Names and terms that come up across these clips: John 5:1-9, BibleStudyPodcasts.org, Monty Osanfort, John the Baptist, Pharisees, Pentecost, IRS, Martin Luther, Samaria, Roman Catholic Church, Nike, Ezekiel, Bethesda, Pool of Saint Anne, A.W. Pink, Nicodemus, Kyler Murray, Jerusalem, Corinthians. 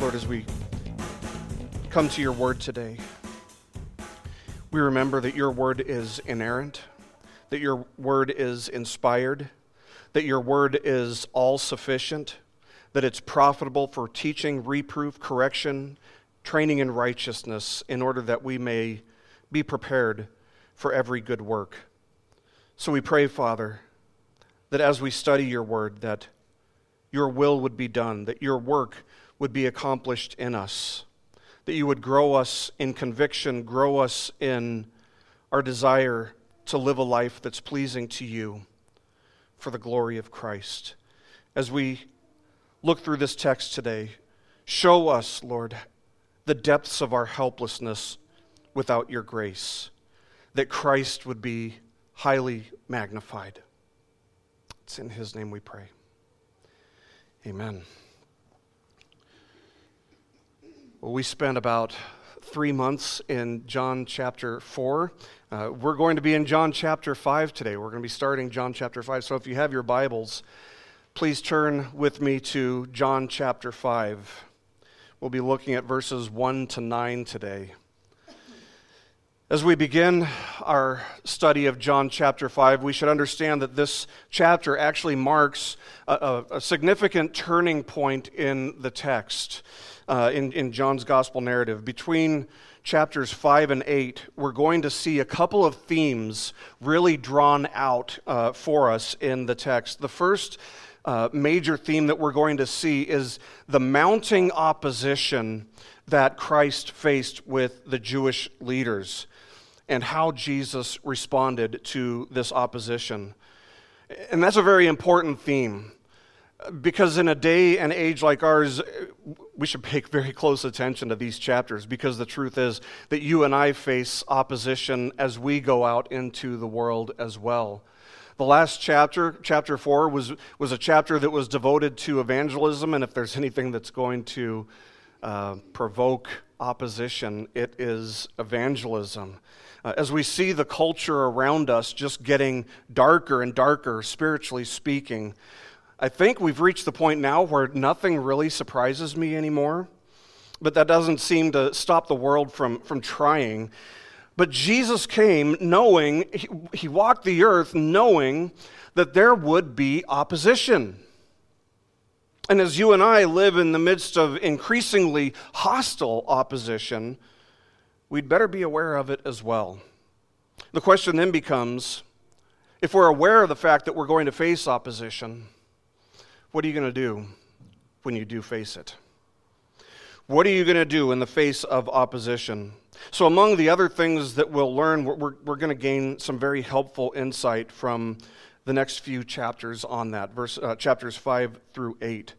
Lord, as we come to your word today, we remember that your word is inerrant, that your word is inspired, that your word is all-sufficient, that it's profitable for teaching, reproof, correction, training in righteousness, in order that we may be prepared for every good work. So we pray, Father, that as we study your word, that your will would be done, that your work would be accomplished in us, that you would grow us in conviction, grow us in our desire to live a life that's pleasing to you for the glory of Christ. As we look through this text today, show us, Lord, the depths of our helplessness without your grace, that Christ would be highly magnified. It's in his name we pray. Amen. Well, we spent about 3 months in John chapter 4. We're going to be in John chapter 5 today. We're going to be starting John chapter 5. So if you have your Bibles, please turn with me to John chapter 5. We'll be looking at verses 1 to 9 today. As we begin our study of John chapter 5, we should understand that this chapter actually marks a significant turning point in the text, in John's gospel narrative. Between chapters 5 and 8, we're going to see a couple of themes really drawn out for us in the text. The first major theme that we're going to see is the mounting opposition that Christ faced with the Jewish leaders, and how Jesus responded to this opposition. And that's a very important theme, because in a day and age like ours, we should pay very close attention to these chapters, because the truth is that you and I face opposition as we go out into the world as well. The last chapter, chapter 4, was a chapter that was devoted to evangelism, and if there's anything that's going to provoke opposition, it is evangelism. As we see the culture around us just getting darker and darker, spiritually speaking, I think we've reached the point now where nothing really surprises me anymore, but that doesn't seem to stop the world from trying. But Jesus came knowing, he walked the earth knowing that there would be opposition. And as you and I live in the midst of increasingly hostile opposition, we'd better be aware of it as well. The question then becomes, if we're aware of the fact that we're going to face opposition, what are you going to do when you do face it? What are you going to do in the face of opposition? So among the other things that we'll learn, we're going to gain some very helpful insight from the next few chapters on that, chapters 5 through 8.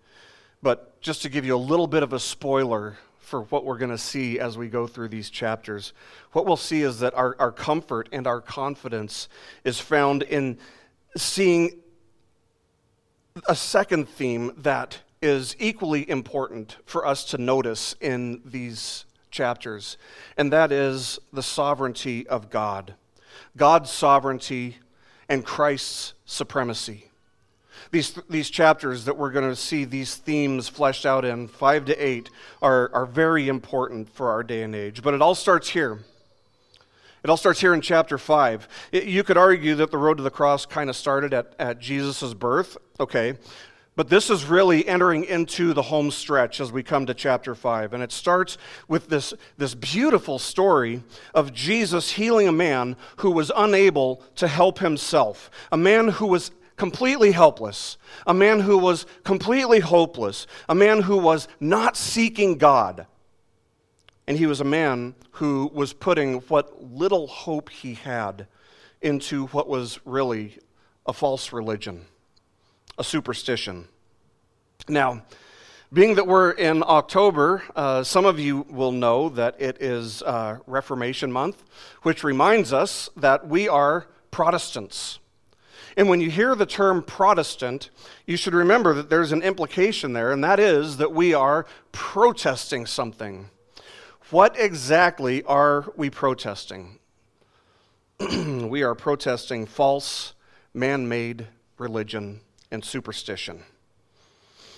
But just to give you a little bit of a spoiler for what we're going to see as we go through these chapters, what we'll see is that our comfort and our confidence is found in seeing a second theme that is equally important for us to notice in these chapters, and that is the sovereignty of God. God's sovereignty and Christ's supremacy. These chapters that we're going to see, these themes fleshed out in 5 to 8, are very important for our day and age. But it all starts here. It all starts here in chapter 5. You could argue that the road to the cross kind of started at Jesus' birth, okay, but this is really entering into the home stretch as we come to chapter 5. And it starts with this beautiful story of Jesus healing a man who was unable to help himself, a man who was completely helpless, a man who was completely hopeless, a man who was not seeking God. And he was a man who was putting what little hope he had into what was really a false religion, a superstition. Now, being that we're in October, some of you will know that it is Reformation Month, which reminds us that we are Protestants. And when you hear the term Protestant, you should remember that there's an implication there, and that is that we are protesting something. What exactly are we protesting? We are protesting false, man-made religion and superstition.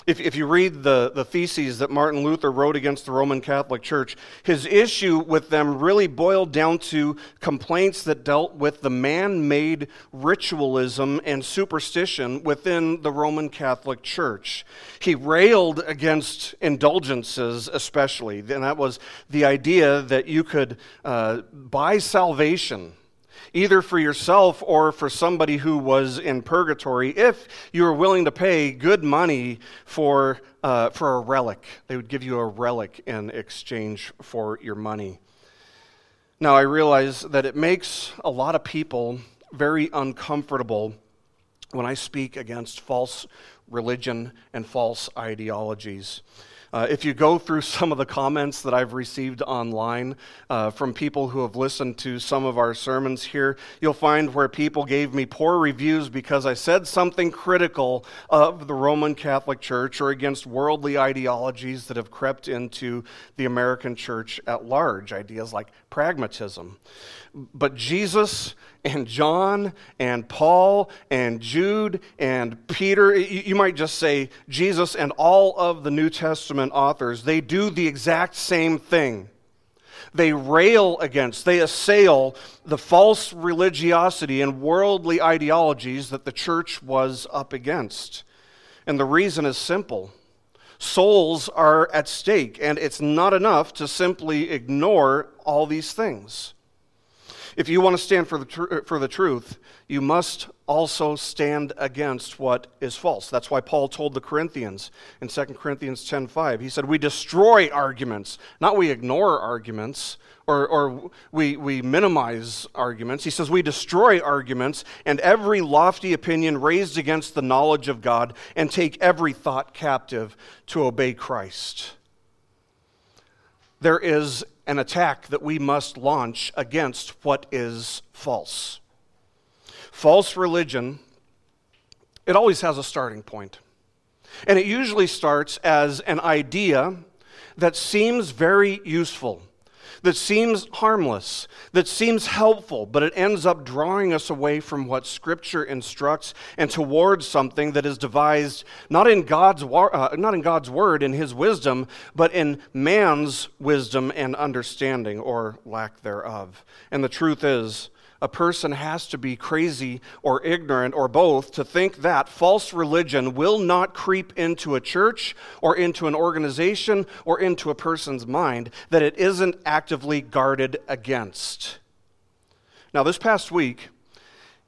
If you read the theses that Martin Luther wrote against the Roman Catholic Church, his issue with them really boiled down to complaints that dealt with the man-made ritualism and superstition within the Roman Catholic Church. He railed against indulgences especially, and that was the idea that you could buy salvation either for yourself or for somebody who was in purgatory, if you were willing to pay good money for a relic. They would give you a relic in exchange for your money. Now, I realize that it makes a lot of people very uncomfortable when I speak against false religion and false ideologies. If you go through some of the comments that I've received online from people who have listened to some of our sermons here, you'll find where people gave me poor reviews because I said something critical of the Roman Catholic Church or against worldly ideologies that have crept into the American church at large, ideas like pragmatism. But Jesus and John and Paul and Jude and Peter, you might just say Jesus and all of the New Testament authors, they do the exact same thing. They rail against, they assail the false religiosity and worldly ideologies that the church was up against. And the reason is simple. Souls are at stake, and it's not enough to simply ignore all these things. If you want to stand for the truth, you must also stand against what is false. That's why Paul told the Corinthians in 2 Corinthians 10:5. He said, we destroy arguments, not we ignore arguments or we minimize arguments. He says, we destroy arguments and every lofty opinion raised against the knowledge of God and take every thought captive to obey Christ. There is an attack that we must launch against what is false. False religion, it always has a starting point. And it usually starts as an idea that seems very useful, that seems harmless, that seems helpful, but it ends up drawing us away from what Scripture instructs and towards something that is devised not in God's word, in His wisdom, but in man's wisdom and understanding, or lack thereof. And the truth is, a person has to be crazy or ignorant or both to think that false religion will not creep into a church or into an organization or into a person's mind that it isn't actively guarded against. Now, this past week,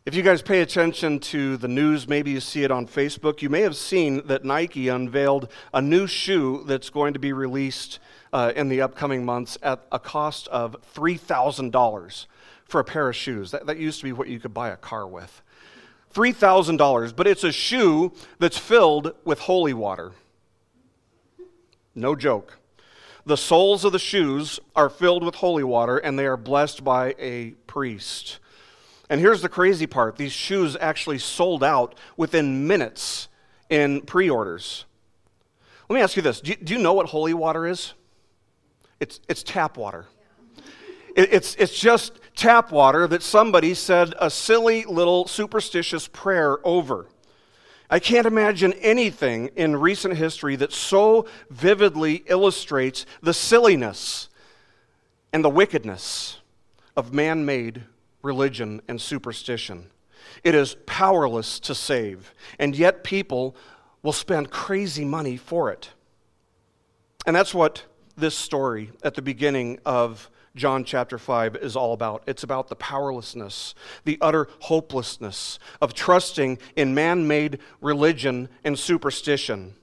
if you guys pay attention to the news, maybe you see it on Facebook, you may have seen that Nike unveiled a new shoe that's going to be released in the upcoming months at a cost of $3,000. For a pair of shoes. That used to be what you could buy a car with. $3,000, but it's a shoe that's filled with holy water. No joke. The soles of the shoes are filled with holy water, and they are blessed by a priest. And here's the crazy part. These shoes actually sold out within minutes in pre-orders. Let me ask you this. Do you know what holy water is? It's tap water. It's just tap water that somebody said a silly little superstitious prayer over. I can't imagine anything in recent history that so vividly illustrates the silliness and the wickedness of man-made religion and superstition. It is powerless to save, and yet people will spend crazy money for it. And that's what this story at the beginning of John chapter 5 is all about. It's about the powerlessness, the utter hopelessness of trusting in man-made religion and superstition.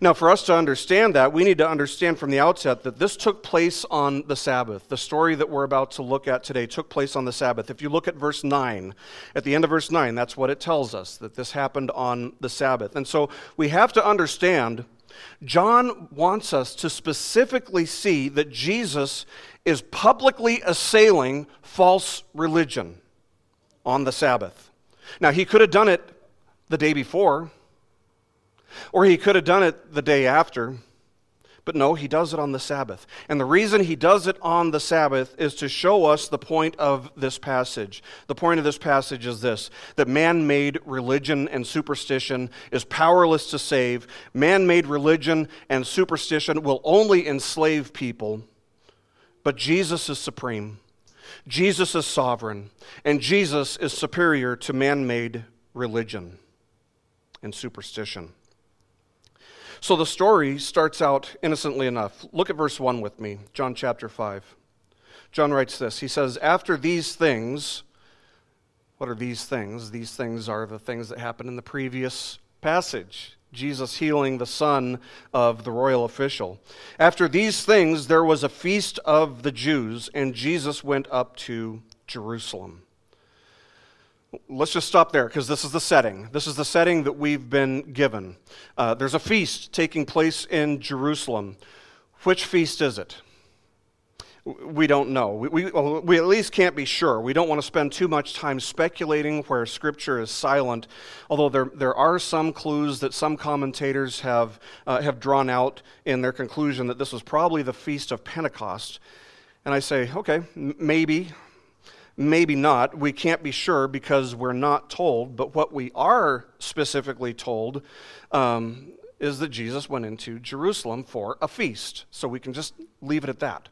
Now, for us to understand that, we need to understand from the outset that this took place on the Sabbath. The story that we're about to look at today took place on the Sabbath. If you look at verse 9, at the end of verse 9, that's what it tells us, that this happened on the Sabbath. And so we have to understand John wants us to specifically see that Jesus is publicly assailing false religion on the Sabbath. Now, he could have done it the day before, or he could have done it the day after, But no, he does it on the Sabbath. And the reason he does it on the Sabbath is to show us the point of this passage. The point of this passage is this, that man-made religion and superstition is powerless to save. Man-made religion and superstition will only enslave people. But Jesus is supreme. Jesus is sovereign. And Jesus is superior to man-made religion and superstition. So the story starts out innocently enough. Look at verse 1 with me, John chapter 5. John writes this. He says, after these things, what are these things? These things are the things that happened in the previous passage. Jesus healing the son of the royal official. After these things, there was a feast of the Jews, and Jesus went up to Jerusalem. Let's just stop there because this is the setting. This is the setting that we've been given. There's a feast taking place in Jerusalem. Which feast is it? We don't know. We at least can't be sure. We don't want to spend too much time speculating where Scripture is silent, although there are some clues that some commentators have drawn out in their conclusion that this was probably the Feast of Pentecost. And I say, okay, maybe. Maybe not. We can't be sure because we're not told, but what we are specifically told is that Jesus went into Jerusalem for a feast. So we can just leave it at that.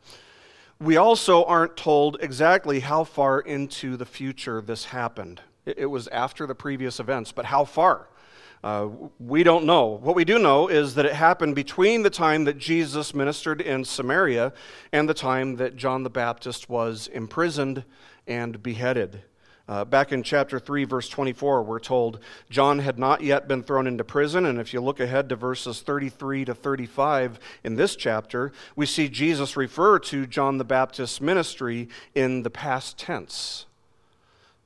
We also aren't told exactly how far into the future this happened. It was after the previous events, but how far? We don't know. What we do know is that it happened between the time that Jesus ministered in Samaria and the time that John the Baptist was imprisoned and beheaded. Back in chapter 3, verse 24, we're told John had not yet been thrown into prison, and if you look ahead to verses 33 to 35 in this chapter, we see Jesus refer to John the Baptist's ministry in the past tense.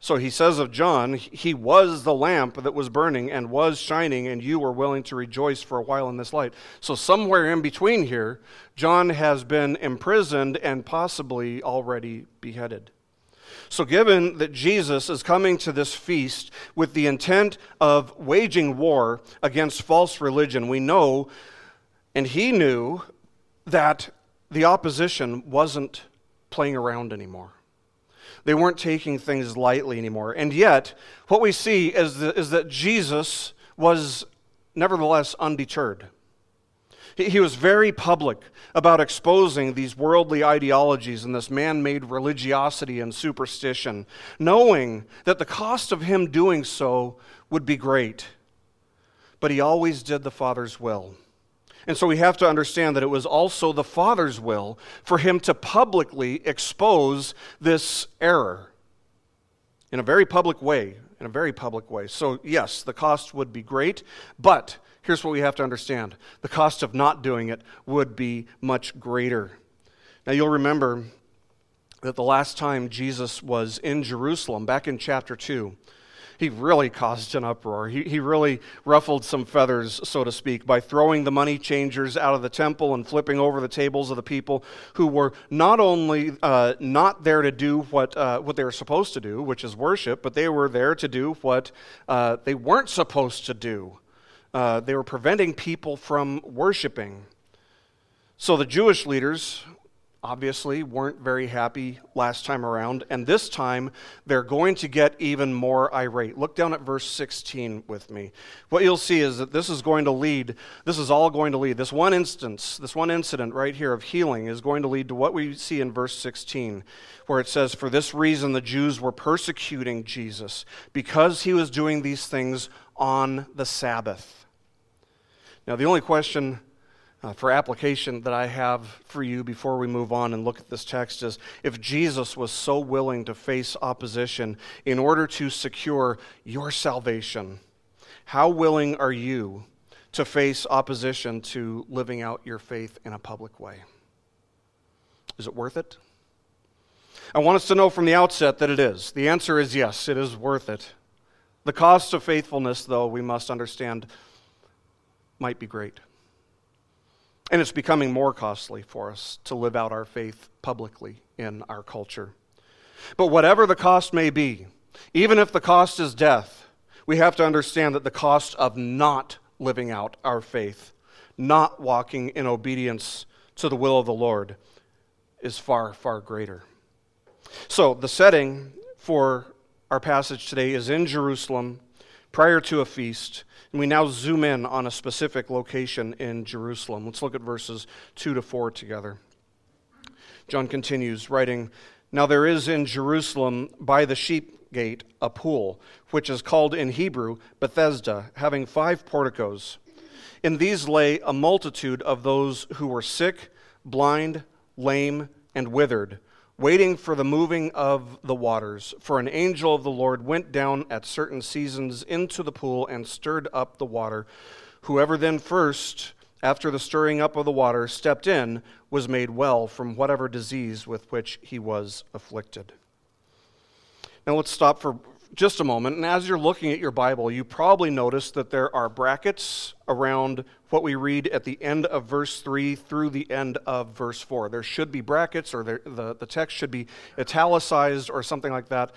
So he says of John, he was the lamp that was burning and was shining, and you were willing to rejoice for a while in this light. So somewhere in between here, John has been imprisoned and possibly already beheaded. So given that Jesus is coming to this feast with the intent of waging war against false religion, we know, and he knew, that the opposition wasn't playing around anymore. They weren't taking things lightly anymore. And yet, what we see is that Jesus was nevertheless undeterred. He was very public about exposing these worldly ideologies and this man-made religiosity and superstition, knowing that the cost of him doing so would be great. But he always did the Father's will. And so we have to understand that it was also the Father's will for him to publicly expose this error in a very public way. So yes, the cost would be great, but here's what we have to understand. The cost of not doing it would be much greater. Now you'll remember that the last time Jesus was in Jerusalem, back in chapter 2, he really caused an uproar. He really ruffled some feathers, so to speak, by throwing the money changers out of the temple and flipping over the tables of the people who were not only not there to do what they were supposed to do, which is worship, but they were there to do what they weren't supposed to do. They were preventing people from worshiping. So the Jewish leaders obviously weren't very happy last time around, and this time they're going to get even more irate. Look down at verse 16 with me. What you'll see is that this is all going to lead. This one incident right here of healing is going to lead to what we see in verse 16, where it says, for this reason the Jews were persecuting Jesus, because he was doing these things on the Sabbath. Now the only question for application that I have for you before we move on and look at this text is, if Jesus was so willing to face opposition in order to secure your salvation, how willing are you to face opposition to living out your faith in a public way? Is it worth it? I want us to know from the outset that it is. The answer is yes, it is worth it. The cost of faithfulness, though, we must understand, might be great. And it's becoming more costly for us to live out our faith publicly in our culture. But whatever the cost may be, even if the cost is death, we have to understand that the cost of not living out our faith not walking in obedience to the will of the Lord is far, far greater. So the setting for our passage today is in Jerusalem prior to a feast, and we now zoom in on a specific location in Jerusalem. Let's look at verses 2 to 4 together. John continues, writing, "Now there is in Jerusalem by the sheep gate a pool, which is called in Hebrew Bethesda, having 5 porticos. In these lay a multitude of those who were sick, blind, lame, and withered, waiting for the moving of the waters. For an angel of the Lord went down at certain seasons into the pool and stirred up the water. Whoever then first, after the stirring up of the water, stepped in, was made well from whatever disease with which he was afflicted." Now let's stop for just a moment, and as you're looking at your Bible, you probably notice that there are brackets around what we read at the end of verse 3 through the end of verse 4. There should be brackets, or the text should be italicized or something like that.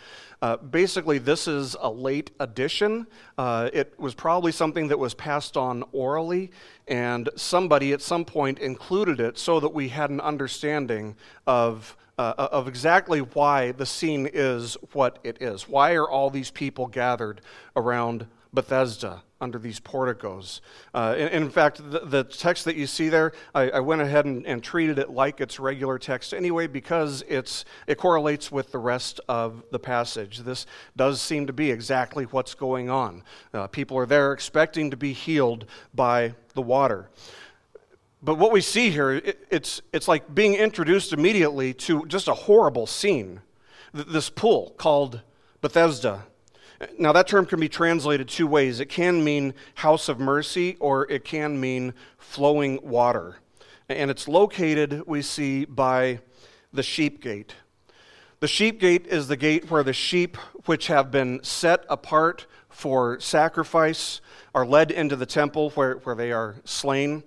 Basically, this is a late addition. It was probably something that was passed on orally, and somebody at some point included it so that we had an understanding of exactly why the scene is what it is. Why are all these people gathered around Bethesda under these porticos? In fact, the text that you see there, I went ahead and treated it like its regular text anyway because it correlates with the rest of the passage. This does seem to be exactly what's going on. People are there expecting to be healed by the water. But what we see here, it's like being introduced immediately to just a horrible scene. This pool called Bethesda. Now that term can be translated two ways. It can mean house of mercy, or it can mean flowing water. And it's located, we see, by the sheep gate. The sheep gate is the gate where the sheep, which have been set apart for sacrifice, are led into the temple where they are slain.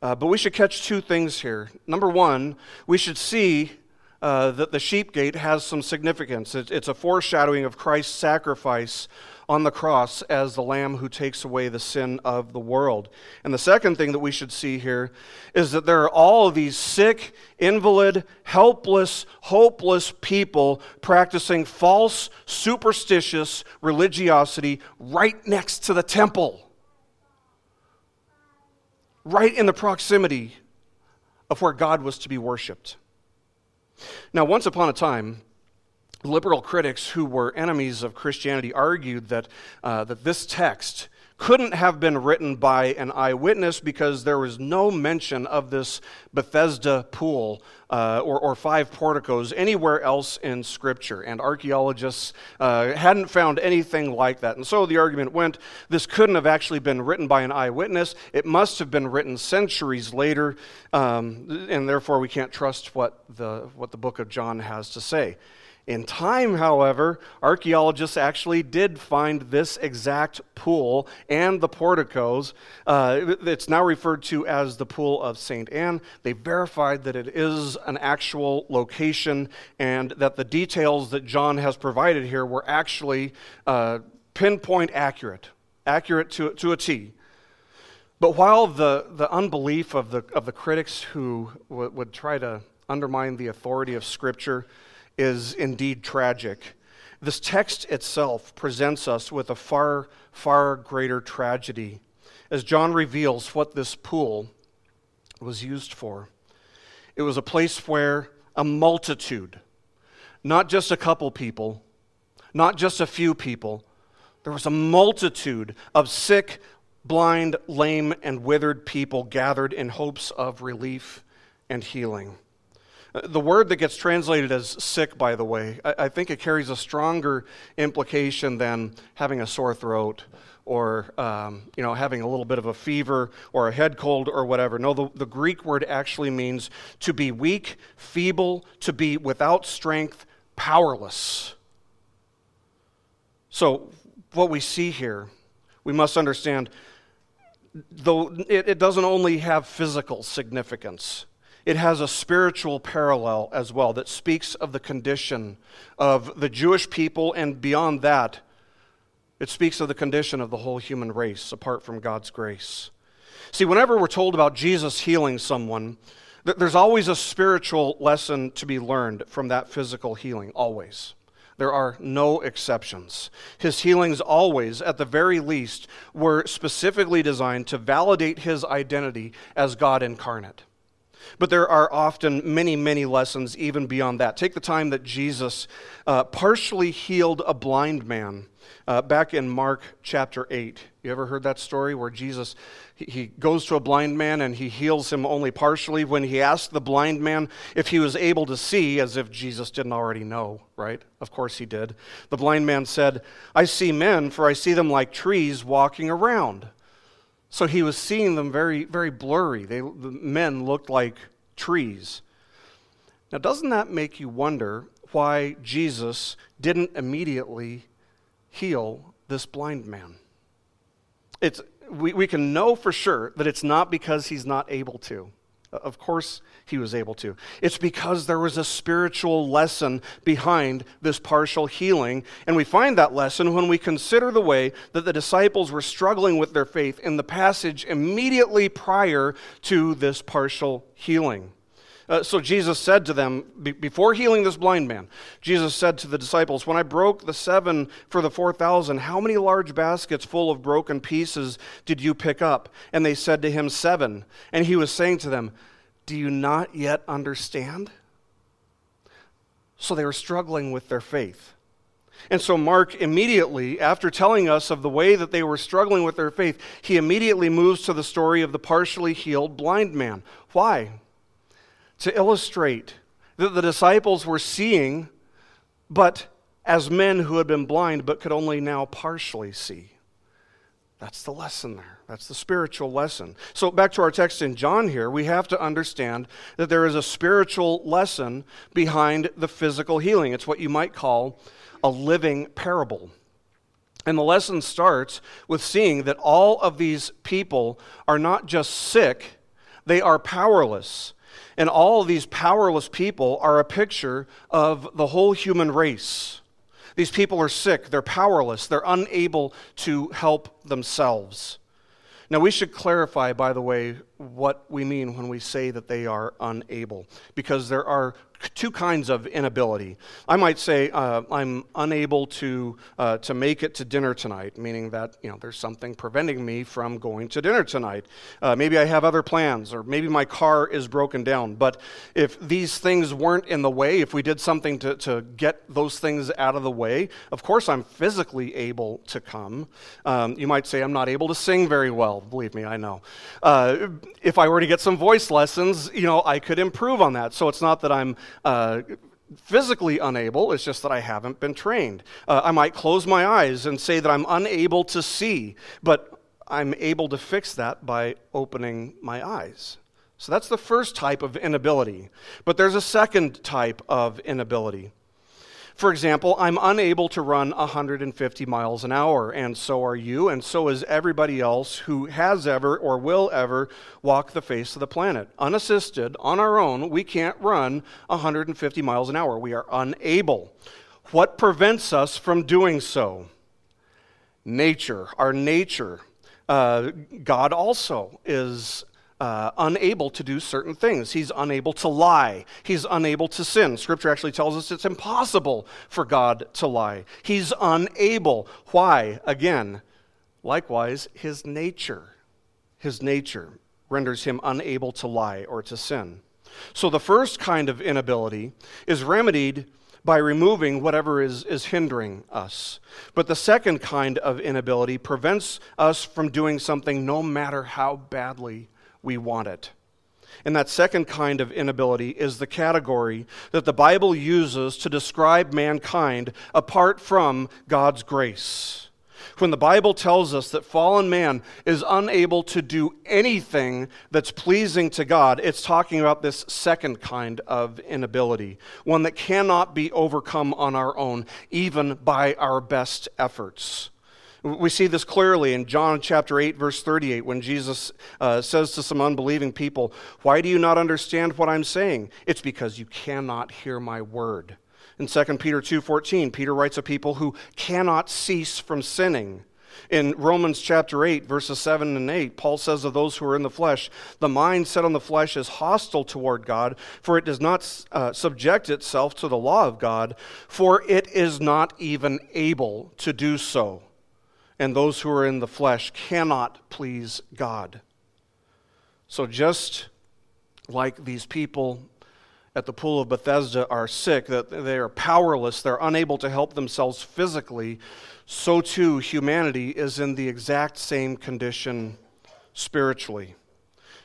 But we should catch two things here. Number one, we should see that the sheep gate has some significance. It's a foreshadowing of Christ's sacrifice on the cross as the Lamb who takes away the sin of the world. And the second thing that we should see here is that there are all of these sick, invalid, helpless, hopeless people practicing false, superstitious religiosity right next to the temple. Right in the proximity of where God was to be worshipped. Now, once upon a time, liberal critics who were enemies of Christianity argued that this text couldn't have been written by an eyewitness because there was no mention of this Bethesda pool or 5 porticos anywhere else in Scripture, and archaeologists hadn't found anything like that. And so the argument went, this couldn't have actually been written by an eyewitness. It must have been written centuries later, and therefore we can't trust what the book of John has to say. In time, however, archaeologists actually did find this exact pool and the porticos. It's now referred to as the Pool of Saint Anne. They verified that it is an actual location and that the details that John has provided here were actually pinpoint accurate to a T. But while the unbelief of the critics who would try to undermine the authority of Scripture is indeed tragic, this text itself presents us with a far, far greater tragedy as John reveals what this pool was used for. It was a place where a multitude, not just a couple people, not just a few people, there was a multitude of sick, blind, lame, and withered people gathered in hopes of relief and healing. The word that gets translated as sick, by the way, I think it carries a stronger implication than having a sore throat or having a little bit of a fever or a head cold or whatever. No, the Greek word actually means to be weak, feeble, to be without strength, powerless. So what we see here, we must understand, though it doesn't only have physical significance. It has a spiritual parallel as well that speaks of the condition of the Jewish people, and beyond that, it speaks of the condition of the whole human race apart from God's grace. See, whenever we're told about Jesus healing someone, there's always a spiritual lesson to be learned from that physical healing, always. There are no exceptions. His healings always, at the very least, were specifically designed to validate his identity as God incarnate. But there are often many, many lessons even beyond that. Take the time that Jesus partially healed a blind man back in Mark chapter 8. You ever heard that story where Jesus, he goes to a blind man and he heals him only partially? When he asked the blind man if he was able to see, as if Jesus didn't already know, right? Of course he did. The blind man said, "I see men, for I see them like trees walking around." So he was seeing them very, very blurry. The men looked like trees. Now, doesn't that make you wonder why Jesus didn't immediately heal this blind man? We can know for sure that it's not because he's not able to. Of course he was able to. It's because there was a spiritual lesson behind this partial healing, and we find that lesson when we consider the way that the disciples were struggling with their faith in the passage immediately prior to this partial healing. So Jesus said to them, before healing this blind man, Jesus said to the disciples, "When I broke the 7 for the 4,000, how many large baskets full of broken pieces did you pick up?" And they said to him, 7. And he was saying to them, "Do you not yet understand?" So they were struggling with their faith. And so Mark immediately, after telling us of the way that they were struggling with their faith, he immediately moves to the story of the partially healed blind man. Why? To illustrate that the disciples were seeing, but as men who had been blind but could only now partially see. That's the lesson there. That's the spiritual lesson. So back to our text in John here, we have to understand that there is a spiritual lesson behind the physical healing. It's what you might call a living parable. And the lesson starts with seeing that all of these people are not just sick, they are powerless. And all of these powerless people are a picture of the whole human race. These people are sick, they're powerless, they're unable to help themselves. Now, we should clarify, by the way, what we mean when we say that they are unable, because there are two kinds of inability. I might say I'm unable to make it to dinner tonight, meaning that there's something preventing me from going to dinner tonight. Maybe I have other plans, or maybe my car is broken down. But if these things weren't in the way, if we did something to get those things out of the way, of course I'm physically able to come. You might say I'm not able to sing very well. Believe me, I know. If I were to get some voice lessons, I could improve on that. So it's not that I'm physically unable, it's just that I haven't been trained. I might close my eyes and say that I'm unable to see, but I'm able to fix that by opening my eyes. So that's the first type of inability. But there's a second type of inability. For example, I'm unable to run 150 miles an hour, and so are you, and so is everybody else who has ever or will ever walk the face of the planet. Unassisted, on our own, we can't run 150 miles an hour. We are unable. What prevents us from doing so? Nature, our nature. God also is unable to do certain things. He's unable to lie. He's unable to sin. Scripture actually tells us it's impossible for God to lie. He's unable. Why? Again, likewise, his nature renders him unable to lie or to sin. So the first kind of inability is remedied by removing whatever is hindering us. But the second kind of inability prevents us from doing something no matter how badly we want it. And that second kind of inability is the category that the Bible uses to describe mankind apart from God's grace. When the Bible tells us that fallen man is unable to do anything that's pleasing to God, it's talking about this second kind of inability, one that cannot be overcome on our own, even by our best efforts. We see this clearly in John chapter 8, verse 38, when Jesus says to some unbelieving people, "Why do you not understand what I'm saying? It's because you cannot hear my word." In 2 Peter 2:14, Peter writes of people who cannot cease from sinning. In Romans chapter 8, verses 7 and 8, Paul says of those who are in the flesh, the mind set on the flesh is hostile toward God, for it does not subject itself to the law of God, for it is not even able to do so. And those who are in the flesh cannot please God. So just like these people at the Pool of Bethesda are sick, that they are powerless, they're unable to help themselves physically, so too humanity is in the exact same condition spiritually.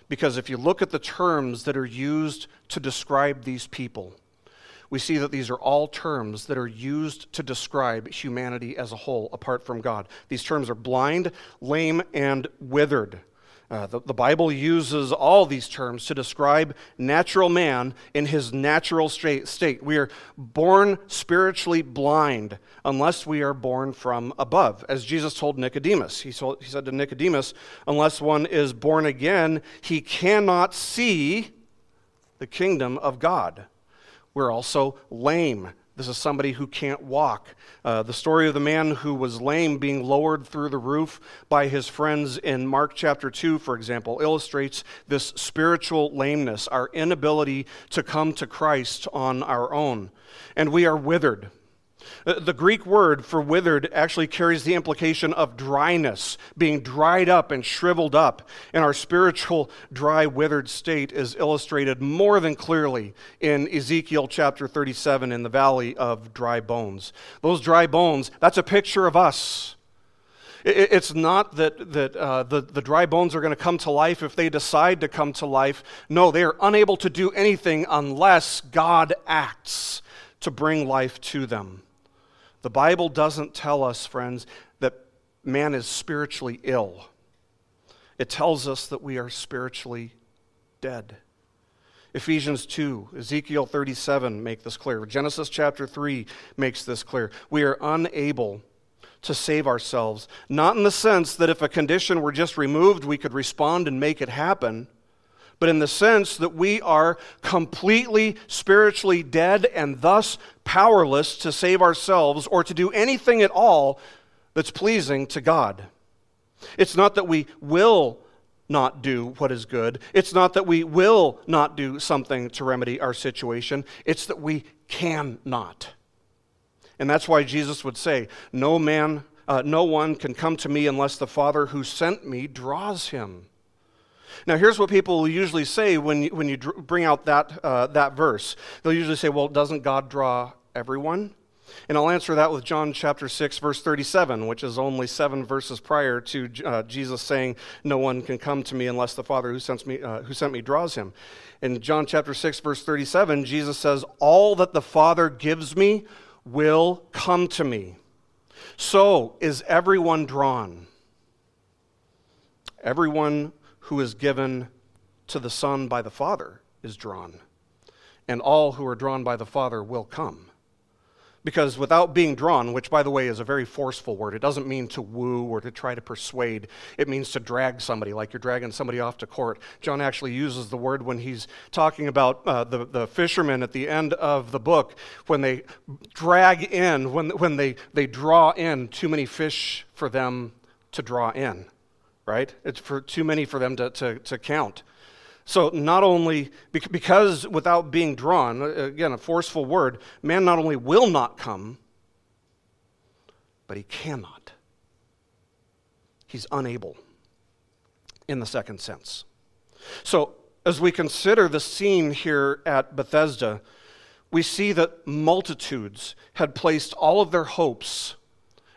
Because if you look at the terms that are used to describe these people, we see that these are all terms that are used to describe humanity as a whole, apart from God. These terms are blind, lame, and withered. The Bible uses all these terms to describe natural man in his natural state. We are born spiritually blind unless we are born from above. As Jesus told Nicodemus, he said to Nicodemus, unless one is born again, he cannot see the kingdom of God. We're also lame. This is somebody who can't walk. The story of the man who was lame being lowered through the roof by his friends in Mark chapter 2, for example, illustrates this spiritual lameness, our inability to come to Christ on our own. And we are withered. The Greek word for withered actually carries the implication of dryness, being dried up and shriveled up. And our spiritual dry, withered state is illustrated more than clearly in Ezekiel chapter 37 in the valley of dry bones. Those dry bones, that's a picture of us. It's not that the dry bones are going to come to life if they decide to come to life. No, they are unable to do anything unless God acts to bring life to them. The Bible doesn't tell us, friends, that man is spiritually ill. It tells us that we are spiritually dead. Ephesians 2, Ezekiel 37 make this clear. Genesis chapter 3 makes this clear. We are unable to save ourselves, not in the sense that if a condition were just removed, we could respond and make it happen, but in the sense that we are completely spiritually dead and thus powerless to save ourselves or to do anything at all that's pleasing to God. It's not that we will not do what is good. It's not that we will not do something to remedy our situation. It's that we cannot. And that's why Jesus would say, no one can come to me unless the Father who sent me draws him. Now, here's what people will usually say when you bring out that verse. They'll usually say, well, doesn't God draw everyone? And I'll answer that with John chapter 6, verse 37, which is only 7 verses prior to Jesus saying, no one can come to me unless the Father who sent me draws him. In John chapter 6, verse 37, Jesus says, all that the Father gives me will come to me. So is everyone drawn? Everyone who is given to the Son by the Father is drawn. And all who are drawn by the Father will come. Because without being drawn, which by the way is a very forceful word, it doesn't mean to woo or to try to persuade. It means to drag somebody, like you're dragging somebody off to court. John actually uses the word when he's talking about the fishermen at the end of the book, when they drag in, when they draw in too many fish for them to draw in. Right? It's for too many for them to count. So not only, because without being drawn, again, a forceful word, man not only will not come, but he cannot. He's unable in the second sense. So as we consider the scene here at Bethesda, we see that multitudes had placed all of their hopes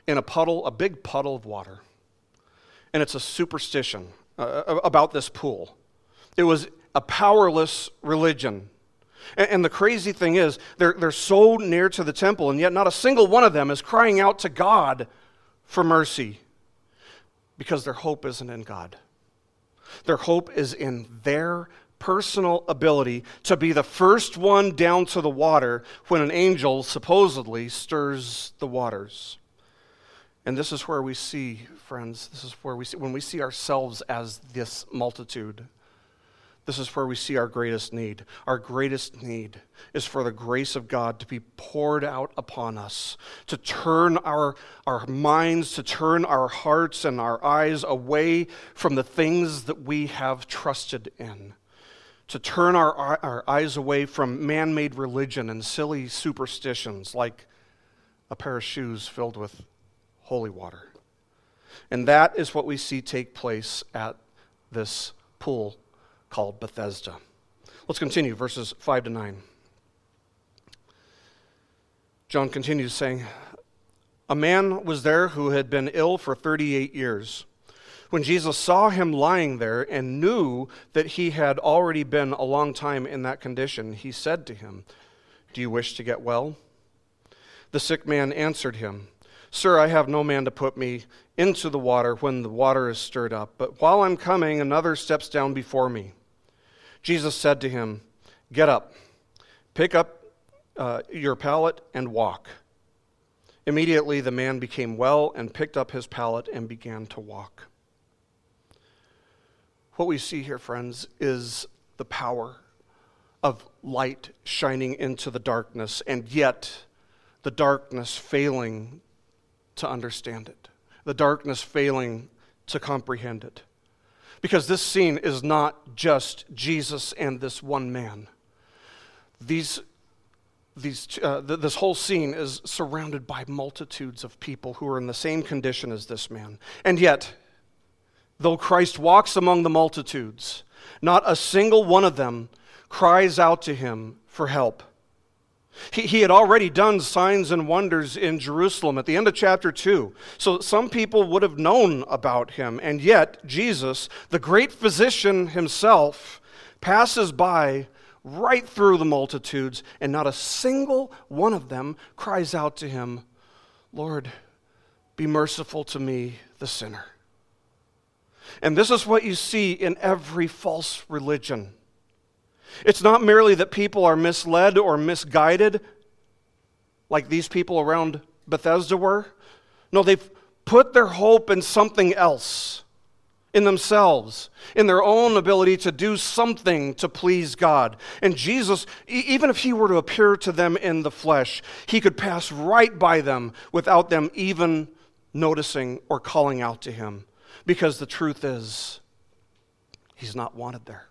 in a big puddle of water. And it's a superstition about this pool. It was a powerless religion. And the crazy thing is, they're so near to the temple, and yet not a single one of them is crying out to God for mercy, because their hope isn't in God. Their hope is in their personal ability to be the first one down to the water when an angel supposedly stirs the waters. And this is where we see, friends, when we see ourselves as this multitude, This is where we see our greatest need. Our greatest need is for the grace of God to be poured out upon us, to turn our minds, to turn our hearts and our eyes away from the things that we have trusted in, to turn our eyes away from man-made religion and silly superstitions like a pair of shoes filled with holy water. And that is what we see take place at this pool called Bethesda. Let's continue, verses 5 to 9. John continues saying, "A man was there who had been ill for 38 years. When Jesus saw him lying there and knew that he had already been a long time in that condition, he said to him, 'Do you wish to get well?' The sick man answered him, 'Sir, I have no man to put me into the water when the water is stirred up, but while I'm coming, another steps down before me.' Jesus said to him, 'Get up, pick up your pallet and walk.' Immediately the man became well and picked up his pallet and began to walk." What we see here, friends, is the power of light shining into the darkness, and yet the darkness failing to understand it, the darkness failing to comprehend it. Because this scene is not just Jesus and this one man. This whole scene is surrounded by multitudes of people who are in the same condition as this man. And yet, though Christ walks among the multitudes, not a single one of them cries out to him for help. He had already done signs and wonders in Jerusalem at the end of chapter 2. So some people would have known about him. And yet Jesus, the great physician himself, passes by right through the multitudes, and not a single one of them cries out to him, "Lord, be merciful to me, the sinner." And this is what you see in every false religion. It's not merely that people are misled or misguided, like these people around Bethesda were. No, they've put their hope in something else, in themselves, in their own ability to do something to please God. And Jesus, even if he were to appear to them in the flesh, he could pass right by them without them even noticing or calling out to him. Because the truth is, he's not wanted there.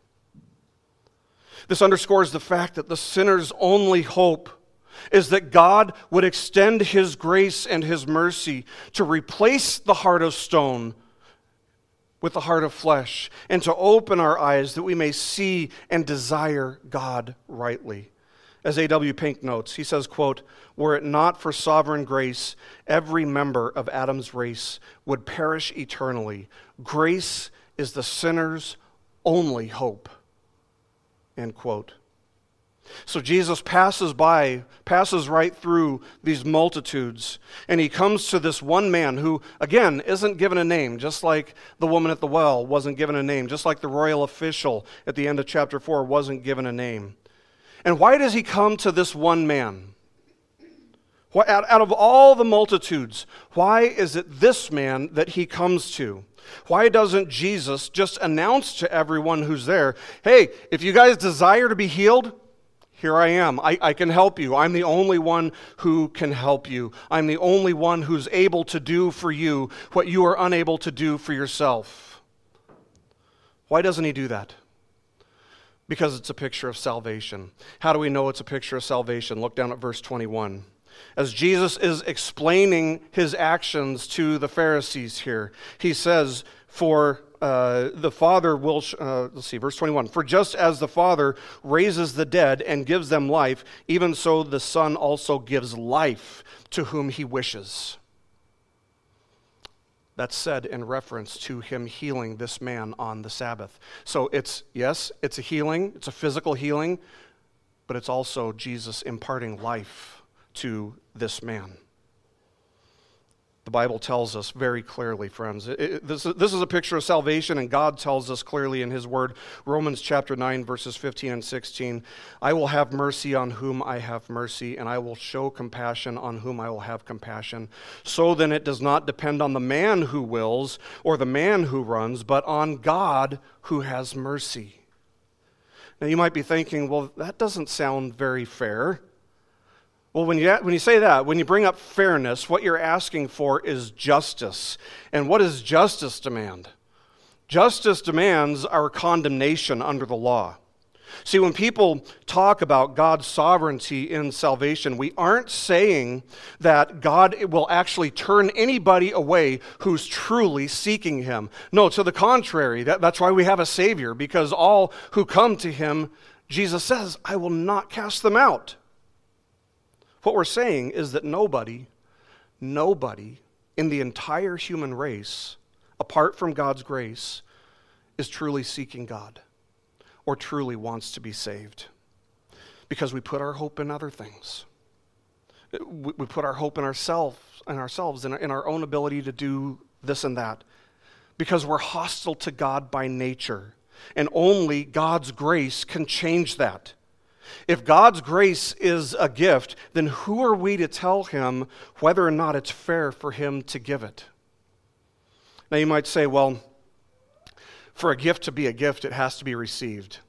This underscores the fact that the sinner's only hope is that God would extend his grace and his mercy to replace the heart of stone with the heart of flesh, and to open our eyes that we may see and desire God rightly. As A.W. Pink notes, he says, quote, "Were it not for sovereign grace, every member of Adam's race would perish eternally. Grace is the sinner's only hope." End quote. So Jesus passes right through these multitudes, and he comes to this one man who, again, isn't given a name, just like the woman at the well wasn't given a name, just like the royal official at the end of chapter 4 wasn't given a name. And why does he come to this one man? Why, out of all the multitudes, why is it this man that he comes to? Why doesn't Jesus just announce to everyone who's there, "Hey, if you guys desire to be healed, here I am. I can help you. I'm the only one who can help you. I'm the only one who's able to do for you what you are unable to do for yourself"? Why doesn't he do that? Because it's a picture of salvation. How do we know it's a picture of salvation? Look down at verse 21. As Jesus is explaining his actions to the Pharisees here, he says, verse 21, "For just as the Father raises the dead and gives them life, even so the Son also gives life to whom he wishes." That's said in reference to him healing this man on the Sabbath. So it's a healing, it's a physical healing, but it's also Jesus imparting life to this man. The Bible tells us very clearly, friends, this is a picture of salvation, and God tells us clearly in his word, Romans chapter 9, verses 15 and 16, "I will have mercy on whom I have mercy, and I will show compassion on whom I will have compassion. So then it does not depend on the man who wills or the man who runs, but on God who has mercy." Now you might be thinking, well, that doesn't sound very fair. Well, when you say that, when you bring up fairness, what you're asking for is justice. And what does justice demand? Justice demands our condemnation under the law. See, when people talk about God's sovereignty in salvation, we aren't saying that God will actually turn anybody away who's truly seeking him. No, to the contrary, that's why we have a Savior, because all who come to him, Jesus says, I will not cast them out. What we're saying is that nobody in the entire human race, apart from God's grace, is truly seeking God or truly wants to be saved, because we put our hope in other things. We put our hope in ourselves, in our own ability to do this and that, because we're hostile to God by nature, and only God's grace can change that. If God's grace is a gift, then who are we to tell him whether or not it's fair for him to give it? Now you might say, well, for a gift to be a gift, it has to be received.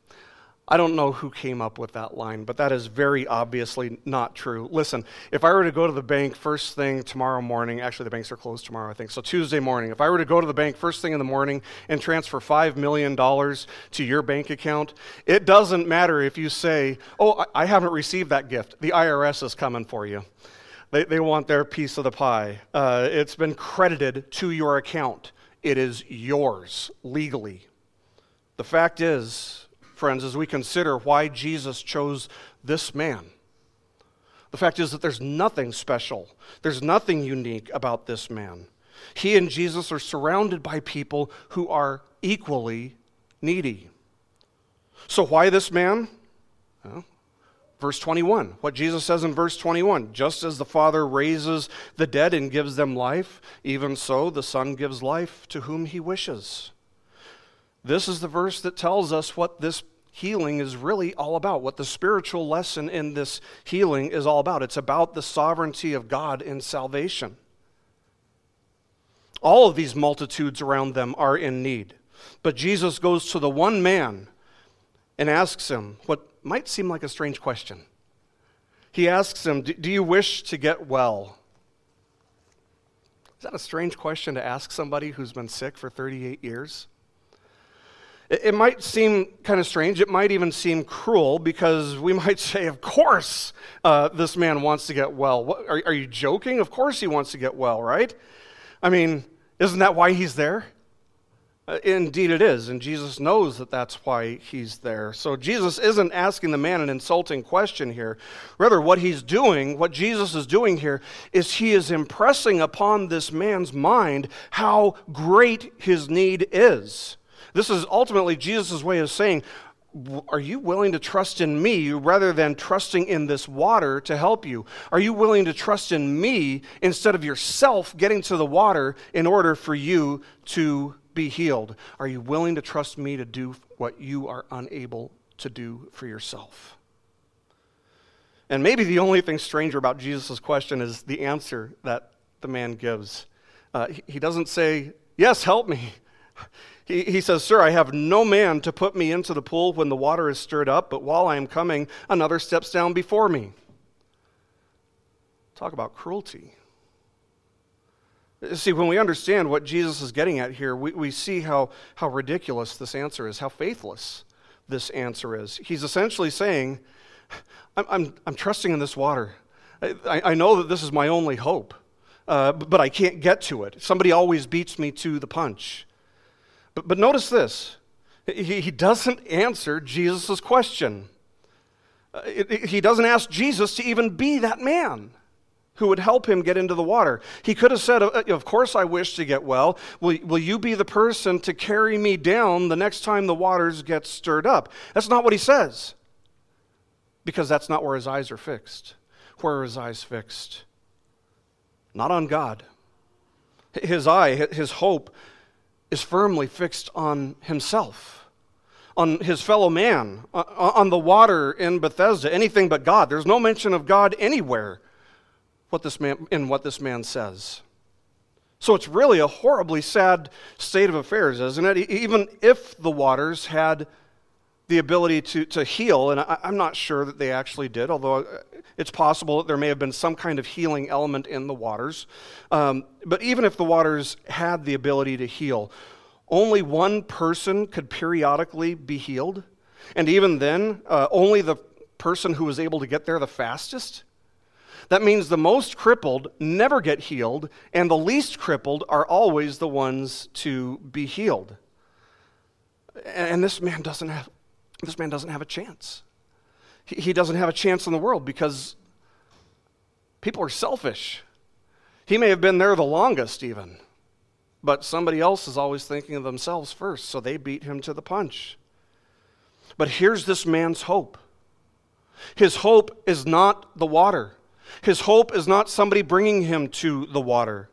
I don't know who came up with that line, but that is very obviously not true. Listen, if I were to go to the bank first thing tomorrow morning, actually the banks are closed tomorrow, I think, so Tuesday morning, if I were to go to the bank first thing in the morning and transfer $5 million to your bank account, it doesn't matter if you say, oh, I haven't received that gift. The IRS is coming for you. They want their piece of the pie. It's been credited to your account. It is yours legally. The fact is, friends, as we consider why Jesus chose this man, the fact is that there's nothing special. There's nothing unique about this man. He and Jesus are surrounded by people who are equally needy. So why this man? Well, verse 21, what Jesus says in verse 21, just as the Father raises the dead and gives them life, even so the Son gives life to whom he wishes. This is the verse that tells us what this healing is really all about, what the spiritual lesson in this healing is all about. It's about the sovereignty of God in salvation. All of these multitudes around them are in need, but Jesus goes to the one man and asks him what might seem like a strange question. He asks him, do you wish to get well? Is that a strange question to ask somebody who's been sick for 38 years? It might seem kind of strange. It might even seem cruel, because we might say, of course, this man wants to get well. What, are you joking? Of course he wants to get well, right? I mean, isn't that why he's there? Indeed it is, and Jesus knows that that's why he's there. So Jesus isn't asking the man an insulting question here. Rather, what Jesus is doing here is he is impressing upon this man's mind how great his need is. This is ultimately Jesus' way of saying, are you willing to trust in me rather than trusting in this water to help you? Are you willing to trust in me instead of yourself getting to the water in order for you to be healed? Are you willing to trust me to do what you are unable to do for yourself? And maybe the only thing stranger about Jesus' question is the answer that the man gives. He doesn't say, yes, help me. He says, sir, I have no man to put me into the pool when the water is stirred up, but while I am coming, another steps down before me. Talk about cruelty. See, when we understand what Jesus is getting at here, we see how ridiculous this answer is, how faithless this answer is. He's essentially saying, I'm trusting in this water. I know that this is my only hope, but I can't get to it. Somebody always beats me to the punch. But notice this. He doesn't answer Jesus' question. He doesn't ask Jesus to even be that man who would help him get into the water. He could have said, of course I wish to get well. Will you be the person to carry me down the next time the waters get stirred up? That's not what he says, because that's not where his eyes are fixed. Where are his eyes fixed? Not on God. His hope is firmly fixed on himself, on his fellow man, on the water in Bethesda, anything but God. There's no mention of God anywhere what this man says. So it's really a horribly sad state of affairs, isn't it? Even if the waters had the ability to heal, and I'm not sure that they actually did, although it's possible that there may have been some kind of healing element in the waters. But even if the waters had the ability to heal, only one person could periodically be healed, and even then, only the person who was able to get there the fastest. That means the most crippled never get healed, and the least crippled are always the ones to be healed. And this man doesn't have a chance. He doesn't have a chance in the world because people are selfish. He may have been there the longest even, but somebody else is always thinking of themselves first, so they beat him to the punch. But here's this man's hope. His hope is not the water. His hope is not somebody bringing him to the water.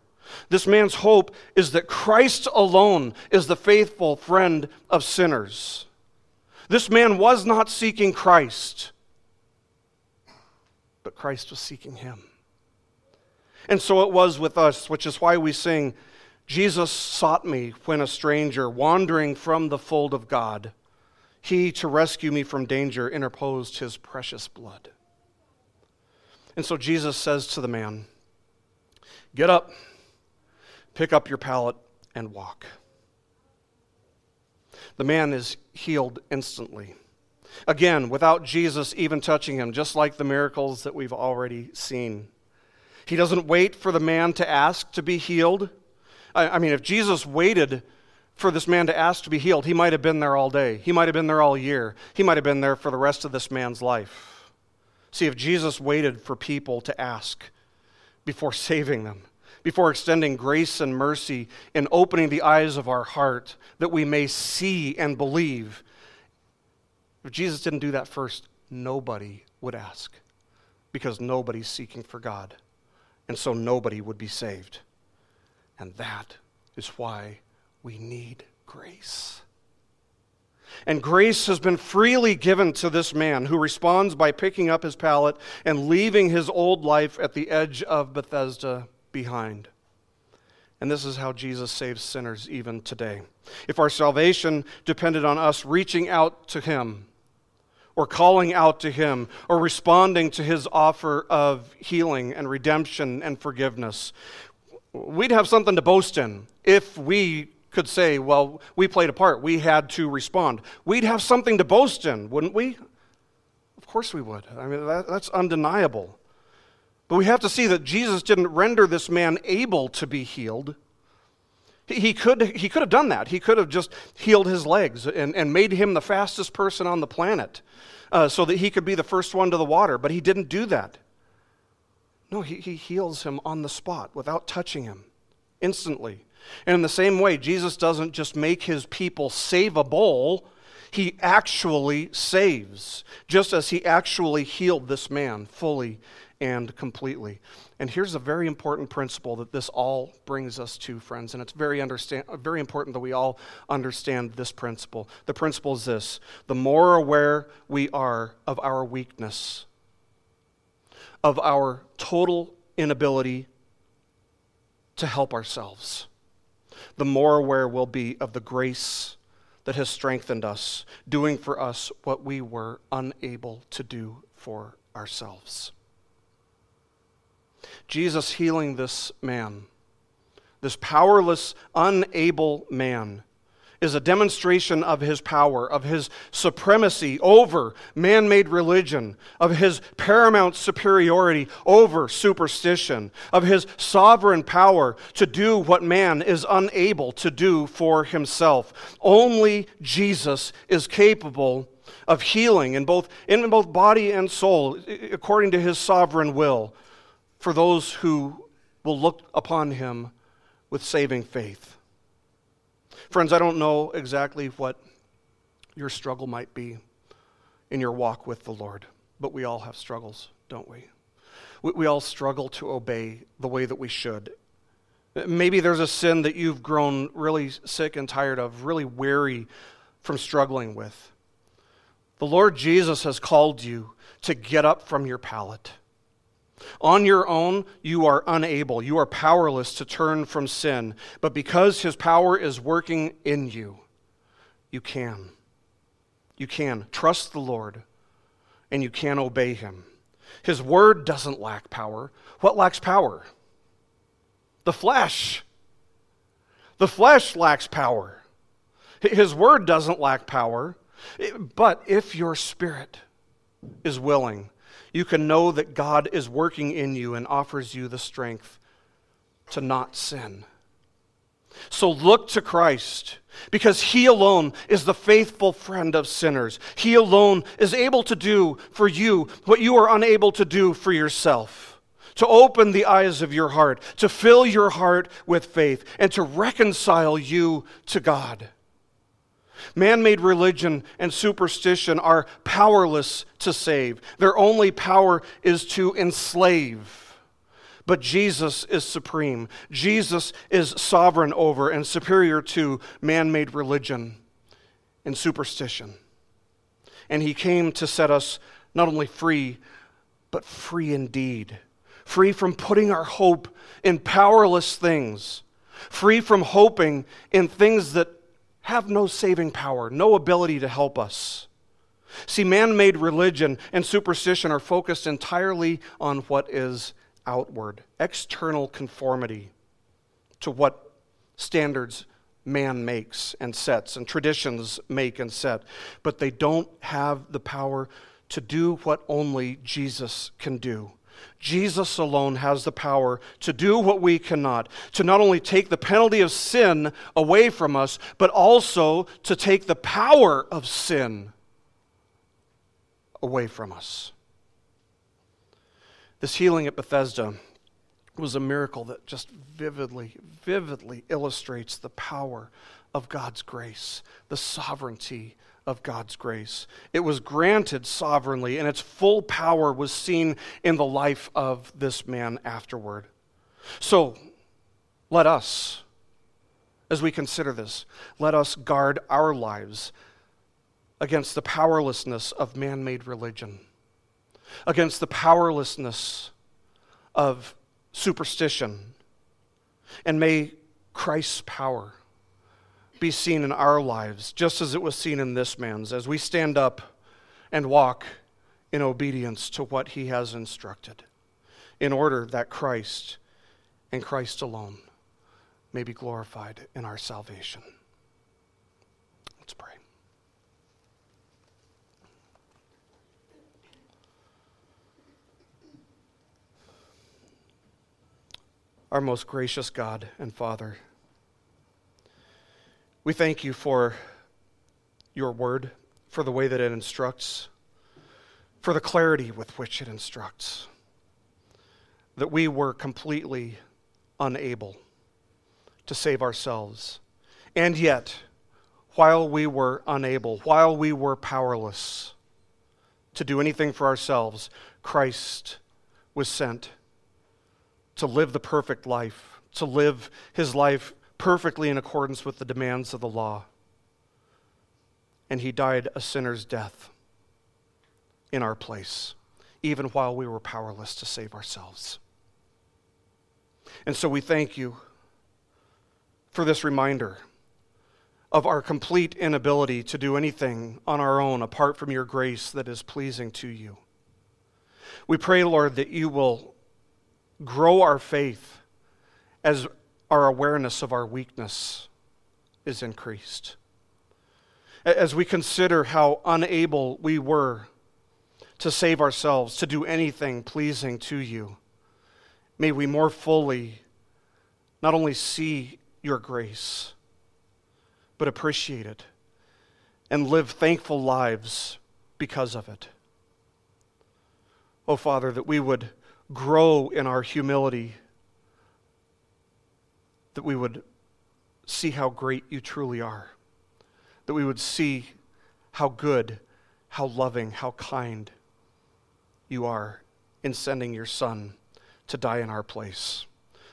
This man's hope is that Christ alone is the faithful friend of sinners. This man was not seeking Christ, but Christ was seeking him. And so it was with us, which is why we sing, Jesus sought me when a stranger, wandering from the fold of God. He, to rescue me from danger, interposed his precious blood. And so Jesus says to the man, get up, pick up your pallet, and walk. The man is healed instantly. Again, without Jesus even touching him, just like the miracles that we've already seen. He doesn't wait for the man to ask to be healed. I mean, if Jesus waited for this man to ask to be healed, he might have been there all day. He might have been there all year. He might have been there for the rest of this man's life. See, if Jesus waited for people to ask before saving them, before extending grace and mercy and opening the eyes of our heart that we may see and believe. If Jesus didn't do that first, nobody would ask because nobody's seeking for God, and so nobody would be saved. And that is why we need grace. And grace has been freely given to this man who responds by picking up his pallet and leaving his old life at the edge of Bethesda behind. And this is how Jesus saves sinners even today. If our salvation depended on us reaching out to him or calling out to him or responding to his offer of healing and redemption and forgiveness, we'd have something to boast in if we could say, well, we played a part, we had to respond. We'd have something to boast in, wouldn't we? Of course we would. I mean, that's undeniable. But we have to see that Jesus didn't render this man able to be healed. He could have done that. He could have just healed his legs and made him the fastest person on the planet so that he could be the first one to the water, but he didn't do that. No, he heals him on the spot without touching him, instantly. And in the same way, Jesus doesn't just make his people savable, he actually saves, just as he actually healed this man fully and completely. And here's a very important principle that this all brings us to, friends, and it's very important that we all understand this principle. The principle is this: the more aware we are of our weakness, of our total inability to help ourselves, the more aware we'll be of the grace that has strengthened us, doing for us what we were unable to do for ourselves. Jesus healing this man, this powerless, unable man, is a demonstration of his power, of his supremacy over man-made religion, of his paramount superiority over superstition, of his sovereign power to do what man is unable to do for himself. Only Jesus is capable of healing in both body and soul, according to his sovereign will, for those who will look upon him with saving faith. Friends, I don't know exactly what your struggle might be in your walk with the Lord, but we all have struggles, don't we? We all struggle to obey the way that we should. Maybe there's a sin that you've grown really sick and tired of, really weary from struggling with. The Lord Jesus has called you to get up from your pallet. On your own, you are unable, you are powerless to turn from sin, but because his power is working in you, you can. You can trust the Lord, and you can obey him. His word doesn't lack power. What lacks power? The flesh. The flesh lacks power. His word doesn't lack power. But if your spirit is willing, you can know that God is working in you and offers you the strength to not sin. So look to Christ, because he alone is the faithful friend of sinners. He alone is able to do for you what you are unable to do for yourself, to open the eyes of your heart, to fill your heart with faith, and to reconcile you to God. Man-made religion and superstition are powerless to save. Their only power is to enslave. But Jesus is supreme. Jesus is sovereign over and superior to man-made religion and superstition. And he came to set us not only free, but free indeed. Free from putting our hope in powerless things. Free from hoping in things that have no saving power, no ability to help us. See, man-made religion and superstition are focused entirely on what is outward, external conformity to what standards man makes and sets and traditions make and set, but they don't have the power to do what only Jesus can do. Jesus alone has the power to do what we cannot, to not only take the penalty of sin away from us, but also to take the power of sin away from us. This healing at Bethesda was a miracle that just vividly, vividly illustrates the power of God's grace, the sovereignty of God's grace. It was granted sovereignly, and its full power was seen in the life of this man afterward. So let us, as we consider this, let us guard our lives against the powerlessness of man-made religion, against the powerlessness of superstition. And may Christ's power be seen in our lives, just as it was seen in this man's, as we stand up and walk in obedience to what he has instructed, in order that Christ and Christ alone may be glorified in our salvation. Let's pray. Our most gracious God and Father, we thank you for your word, for the way that it instructs, for the clarity with which it instructs, that we were completely unable to save ourselves. And yet, while we were unable, while we were powerless to do anything for ourselves, Christ was sent to live the perfect life, to live his life perfectly in accordance with the demands of the law. And he died a sinner's death in our place, even while we were powerless to save ourselves. And so we thank you for this reminder of our complete inability to do anything on our own apart from your grace that is pleasing to you. We pray, Lord, that you will grow our faith as our awareness of our weakness is increased. As we consider how unable we were to save ourselves, to do anything pleasing to you, may we more fully not only see your grace, but appreciate it and live thankful lives because of it. Oh, Father, that we would grow in our humility, that we would see how great you truly are, that we would see how good, how loving, how kind you are in sending your Son to die in our place,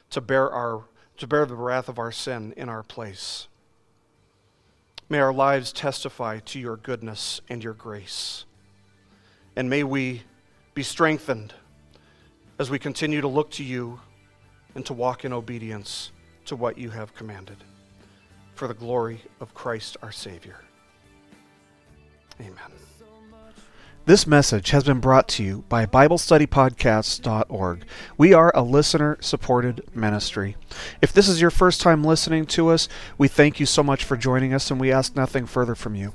to bear the wrath of our sin in our place. May our lives testify to your goodness and your grace, and may we be strengthened as we continue to look to you and to walk in obedience to what you have commanded, for the glory of Christ our Savior. Amen. This message has been brought to you by BibleStudyPodcasts.org. We are a listener-supported ministry. If this is your first time listening to us, we thank you so much for joining us, and we ask nothing further from you.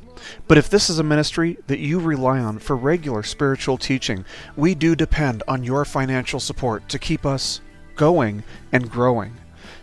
But if this is a ministry that you rely on for regular spiritual teaching, we do depend on your financial support to keep us going and growing.